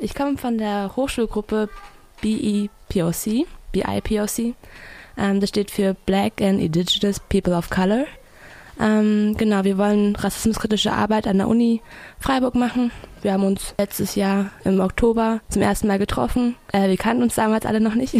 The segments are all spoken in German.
Ich komme von der Hochschulgruppe BIPOC. Das steht für Black and Indigenous People of Color. Genau, wir wollen rassismuskritische Arbeit an der Uni Freiburg machen. Wir haben uns letztes Jahr im Oktober zum ersten Mal getroffen. Wir kannten uns damals alle noch nicht.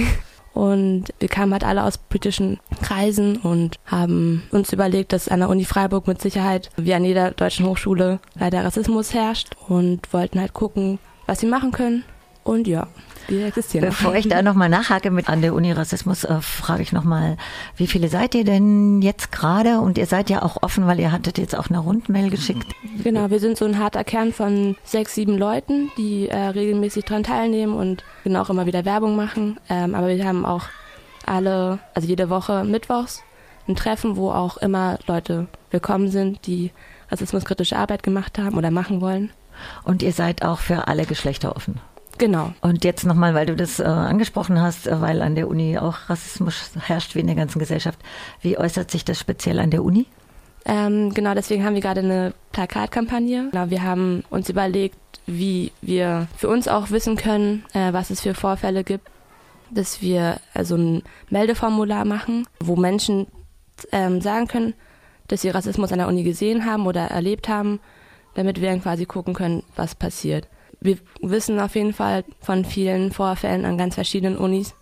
Und wir kamen halt alle aus politischen Kreisen und haben uns überlegt, dass an der Uni Freiburg mit Sicherheit wie an jeder deutschen Hochschule leider Rassismus herrscht und wollten halt gucken, was wir machen können. Und ja, wir existieren. Bevor ich da nochmal nachhake mit an der Uni Rassismus, frage ich nochmal, wie viele seid ihr denn jetzt gerade? Und ihr seid ja auch offen, weil ihr hattet jetzt auch eine Rundmail geschickt. Genau, wir sind so ein harter Kern von 6, 7 Leuten, die regelmäßig daran teilnehmen und genau auch immer wieder Werbung machen. Aber wir haben auch jede Woche mittwochs ein Treffen, wo auch immer Leute willkommen sind, die rassismuskritische Arbeit gemacht haben oder machen wollen. Und ihr seid auch für alle Geschlechter offen? Genau. Und jetzt nochmal, weil du das angesprochen hast, weil an der Uni auch Rassismus herrscht wie in der ganzen Gesellschaft. Wie äußert sich das speziell an der Uni? Genau, deswegen haben wir gerade eine Plakatkampagne. Genau, wir haben uns überlegt, wie wir für uns auch wissen können, was es für Vorfälle gibt, dass wir also ein Meldeformular machen, wo Menschen sagen können, dass sie Rassismus an der Uni gesehen haben oder erlebt haben, damit wir dann quasi gucken können, was passiert. Wir wissen auf jeden Fall von vielen Vorfällen an ganz verschiedenen Unis.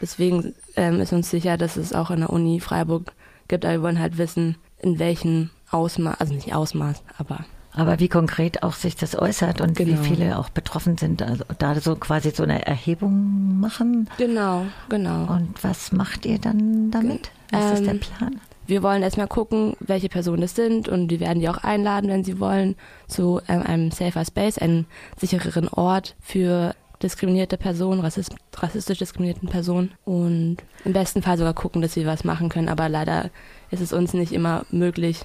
Deswegen ist uns sicher, dass es auch an der Uni Freiburg gibt. Aber wir wollen halt wissen, in welchem Ausmaß, also nicht Ausmaß, aber... Aber wie konkret auch sich das äußert und genau, wie viele auch betroffen sind. Also da so quasi so eine Erhebung machen. Genau. Und was macht ihr dann damit? Was ist der Plan? Wir wollen erstmal gucken, welche Personen es sind und wir werden die auch einladen, wenn sie wollen, zu einem Safer Space, einem sichereren Ort für diskriminierte Personen, rassistisch diskriminierten Personen und im besten Fall sogar gucken, dass wir was machen können. Aber leider ist es uns nicht immer möglich,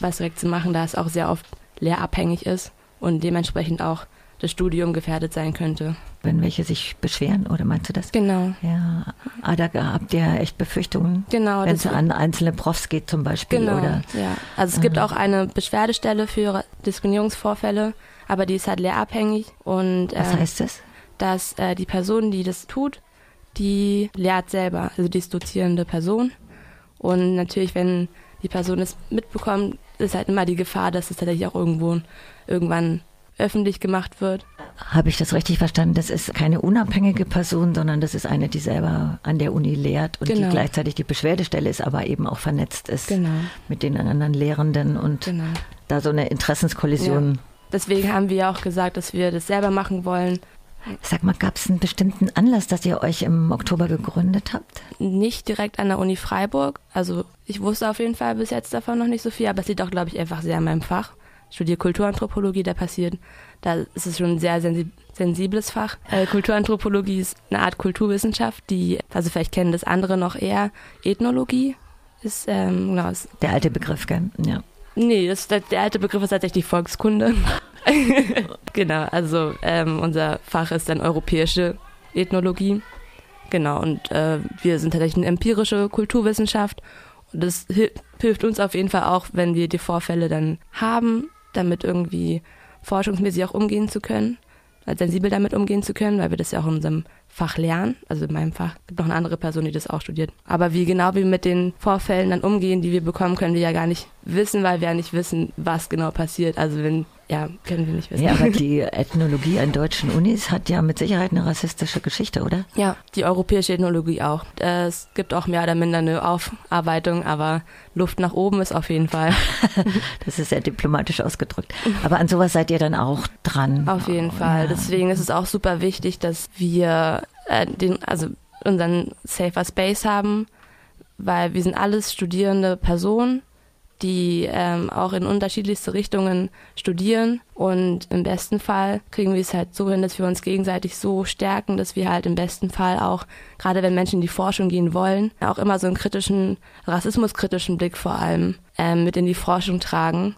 was direkt zu machen, da es auch sehr oft lehrabhängig ist und dementsprechend auch das Studium gefährdet sein könnte. Wenn welche sich beschweren, oder meinst du das? Genau. Ja, da habt ihr echt Befürchtungen, genau, wenn es an einzelne Profs geht zum Beispiel. Genau, oder, ja. Also es gibt auch eine Beschwerdestelle für Diskriminierungsvorfälle, aber die ist halt lehrabhängig. Und, was heißt das? Dass die Person, die das tut, die lehrt selber, also die dozierende Person. Und natürlich, wenn die Person es mitbekommt, ist halt immer die Gefahr, dass es tatsächlich auch irgendwann öffentlich gemacht wird. Habe ich das richtig verstanden? Das ist keine unabhängige Person, sondern das ist eine, die selber an der Uni lehrt und die gleichzeitig die Beschwerdestelle ist, aber eben auch vernetzt ist mit den anderen Lehrenden und da so eine Interessenskollision. Ja. Deswegen haben wir ja auch gesagt, dass wir das selber machen wollen. Sag mal, gab es einen bestimmten Anlass, dass ihr euch im Oktober gegründet habt? Nicht direkt an der Uni Freiburg. Also ich wusste auf jeden Fall bis jetzt davon noch nicht so viel, aber es liegt auch, glaube ich, einfach sehr an meinem Fach. Ich studiere Kulturanthropologie, da ist es schon ein sehr sensibles Fach. Kulturanthropologie ist eine Art Kulturwissenschaft, also vielleicht kennen das andere noch eher, Ethnologie ist, ist der alte Begriff, gell? Ja. Nee, der alte Begriff ist tatsächlich Volkskunde. Genau, also unser Fach ist dann europäische Ethnologie. Genau, und wir sind tatsächlich eine empirische Kulturwissenschaft. Und das hilft uns auf jeden Fall auch, wenn wir die Vorfälle dann haben, damit irgendwie forschungsmäßig auch umgehen zu können, also sensibel damit umgehen zu können, weil wir das ja auch in unserem Fach lernen, also in meinem Fach. Es gibt noch eine andere Person, die das auch studiert. Aber wie genau wir mit den Vorfällen dann umgehen, die wir bekommen, können wir ja gar nicht wissen, weil wir ja nicht wissen, was genau passiert. Also können wir nicht wissen. Ja, aber die Ethnologie an deutschen Unis hat ja mit Sicherheit eine rassistische Geschichte, oder? Ja, die europäische Ethnologie auch. Es gibt auch mehr oder minder eine Aufarbeitung, aber Luft nach oben ist auf jeden Fall. Das ist sehr diplomatisch ausgedrückt. Aber an sowas seid ihr dann auch dran? Auf jeden Fall. Deswegen ist es auch super wichtig, dass wir unseren Safer Space haben, weil wir sind alles studierende Personen, die auch in unterschiedlichste Richtungen studieren und im besten Fall kriegen wir es halt so hin, dass wir uns gegenseitig so stärken, dass wir halt im besten Fall auch, gerade wenn Menschen in die Forschung gehen wollen, auch immer so einen rassismuskritischen Blick vor allem mit in die Forschung tragen.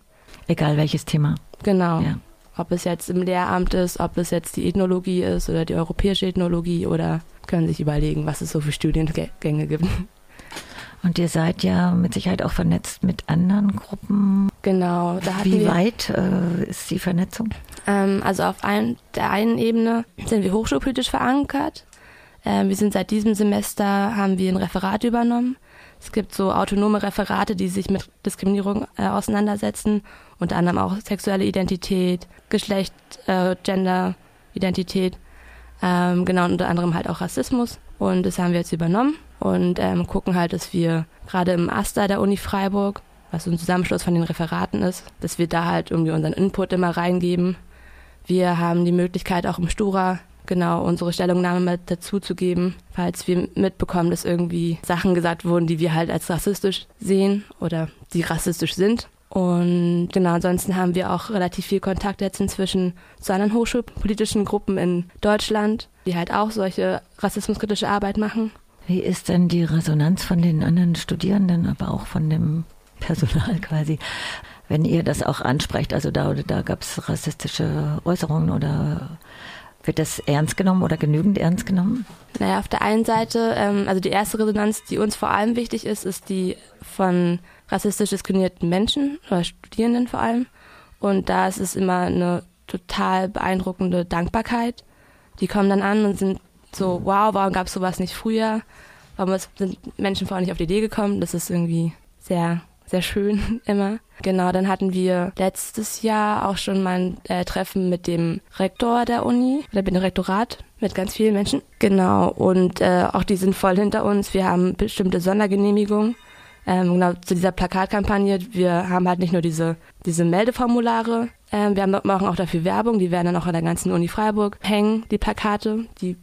Egal welches Thema. Genau. Ja. Ob es jetzt im Lehramt ist, ob es jetzt die Ethnologie ist oder die europäische Ethnologie oder können sich überlegen, was es so für Studiengänge gibt. Und ihr seid ja mit Sicherheit auch vernetzt mit anderen Gruppen. Genau. Wie weit ist die Vernetzung? Also auf der einen Ebene sind wir hochschulpolitisch verankert. Wir sind seit diesem Semester, haben wir ein Referat übernommen. Es gibt so autonome Referate, die sich mit Diskriminierung auseinandersetzen, unter anderem auch sexuelle Identität, Geschlecht, Gender-Identität, genau, und unter anderem halt auch Rassismus. Und das haben wir jetzt übernommen und gucken halt, dass wir gerade im AStA der Uni Freiburg, was so ein Zusammenschluss von den Referaten ist, dass wir da halt irgendwie unseren Input immer reingeben. Wir haben die Möglichkeit auch im Stura, genau, unsere Stellungnahme mit dazuzugeben, falls wir mitbekommen, dass irgendwie Sachen gesagt wurden, die wir halt als rassistisch sehen oder die rassistisch sind. Und genau, ansonsten haben wir auch relativ viel Kontakt jetzt inzwischen zu anderen hochschulpolitischen Gruppen in Deutschland, die halt auch solche rassismuskritische Arbeit machen. Wie ist denn die Resonanz von den anderen Studierenden, aber auch von dem Personal quasi, wenn ihr das auch ansprecht? Also da oder da gab es rassistische Äußerungen oder... Wird das ernst genommen oder genügend ernst genommen? Naja, auf der einen Seite, also die erste Resonanz, die uns vor allem wichtig ist, ist die von rassistisch diskriminierten Menschen oder Studierenden vor allem. Und da ist es immer eine total beeindruckende Dankbarkeit. Die kommen dann an und sind so, wow, warum gab es sowas nicht früher? Warum sind Menschen vorher nicht auf die Idee gekommen? Das ist irgendwie sehr, sehr schön immer. Genau, dann hatten wir letztes Jahr auch schon mal ein Treffen mit dem Rektor der Uni, oder mit dem Rektorat, mit ganz vielen Menschen. Genau, und auch die sind voll hinter uns. Wir haben bestimmte Sondergenehmigungen, genau, zu dieser Plakatkampagne. Wir haben halt nicht nur diese Meldeformulare, wir machen auch dafür Werbung. Die werden dann auch an der ganzen Uni Freiburg hängen, die Plakate, die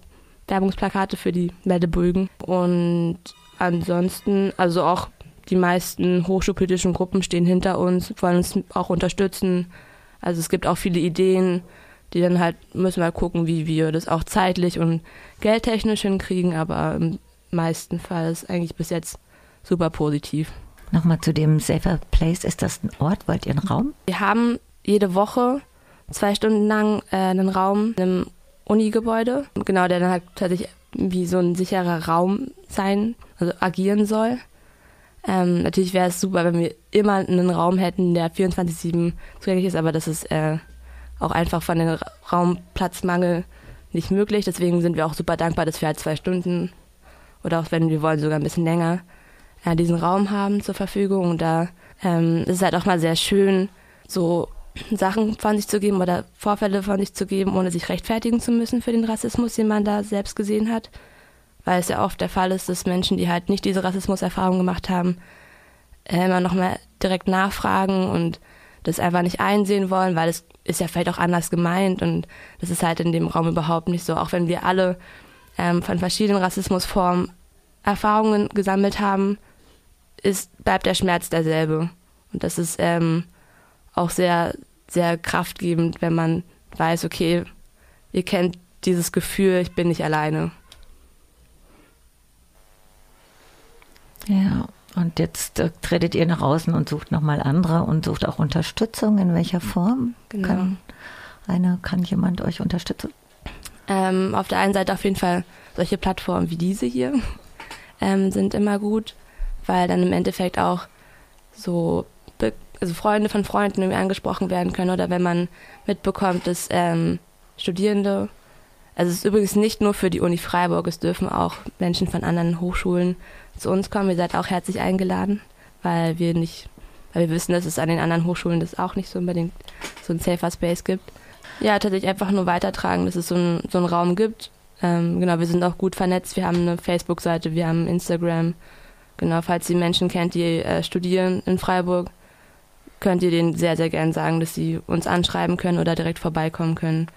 Werbungsplakate für die Meldebögen. Und ansonsten, also auch die meisten hochschulpolitischen Gruppen stehen hinter uns, wollen uns auch unterstützen. Also es gibt auch viele Ideen, die dann halt, müssen wir halt gucken, wie wir das auch zeitlich und geldtechnisch hinkriegen. Aber im meisten Fall ist eigentlich bis jetzt super positiv. Nochmal zu dem Safer Place. Ist das ein Ort? Wollt ihr einen Raum? Wir haben jede Woche 2 Stunden lang einen Raum im Uni-Gebäude. Genau, der dann halt tatsächlich wie so ein sicherer Raum sein, also agieren soll. Natürlich wäre es super, wenn wir immer einen Raum hätten, der 24/7 zugänglich ist, aber das ist auch einfach von dem Raumplatzmangel nicht möglich. Deswegen sind wir auch super dankbar, dass wir halt 2 Stunden oder auch, wenn wir wollen, sogar ein bisschen länger diesen Raum haben zur Verfügung. Und da ist es halt auch mal sehr schön, so Sachen von sich zu geben oder Vorfälle von sich zu geben, ohne sich rechtfertigen zu müssen für den Rassismus, den man da selbst gesehen hat. Weil es ja oft der Fall ist, dass Menschen, die halt nicht diese Rassismuserfahrung gemacht haben, immer nochmal direkt nachfragen und das einfach nicht einsehen wollen, weil es ist ja vielleicht auch anders gemeint und das ist halt in dem Raum überhaupt nicht so. Auch wenn wir alle von verschiedenen Rassismusformen Erfahrungen gesammelt haben, bleibt der Schmerz derselbe. Und das ist auch sehr, sehr kraftgebend, wenn man weiß, okay, ihr kennt dieses Gefühl, ich bin nicht alleine. Ja, und jetzt tretet ihr nach außen und sucht nochmal andere und sucht auch Unterstützung. In welcher Form? Genau. Kann jemand euch unterstützen? Auf der einen Seite auf jeden Fall solche Plattformen wie diese hier sind immer gut, weil dann im Endeffekt auch so Freunde von Freunden irgendwie angesprochen werden können oder wenn man mitbekommt, dass Studierende, also es ist übrigens nicht nur für die Uni Freiburg, es dürfen auch Menschen von anderen Hochschulen zu uns kommen. Ihr seid auch herzlich eingeladen, weil wir wissen, dass es an den anderen Hochschulen das auch nicht so unbedingt so ein Safer Space gibt. Ja, tatsächlich einfach nur weitertragen, dass es so einen Raum gibt. Genau, wir sind auch gut vernetzt. Wir haben eine Facebook-Seite, wir haben Instagram. Genau, falls ihr Menschen kennt, die studieren in Freiburg, könnt ihr denen sehr, sehr gern sagen, dass sie uns anschreiben können oder direkt vorbeikommen können.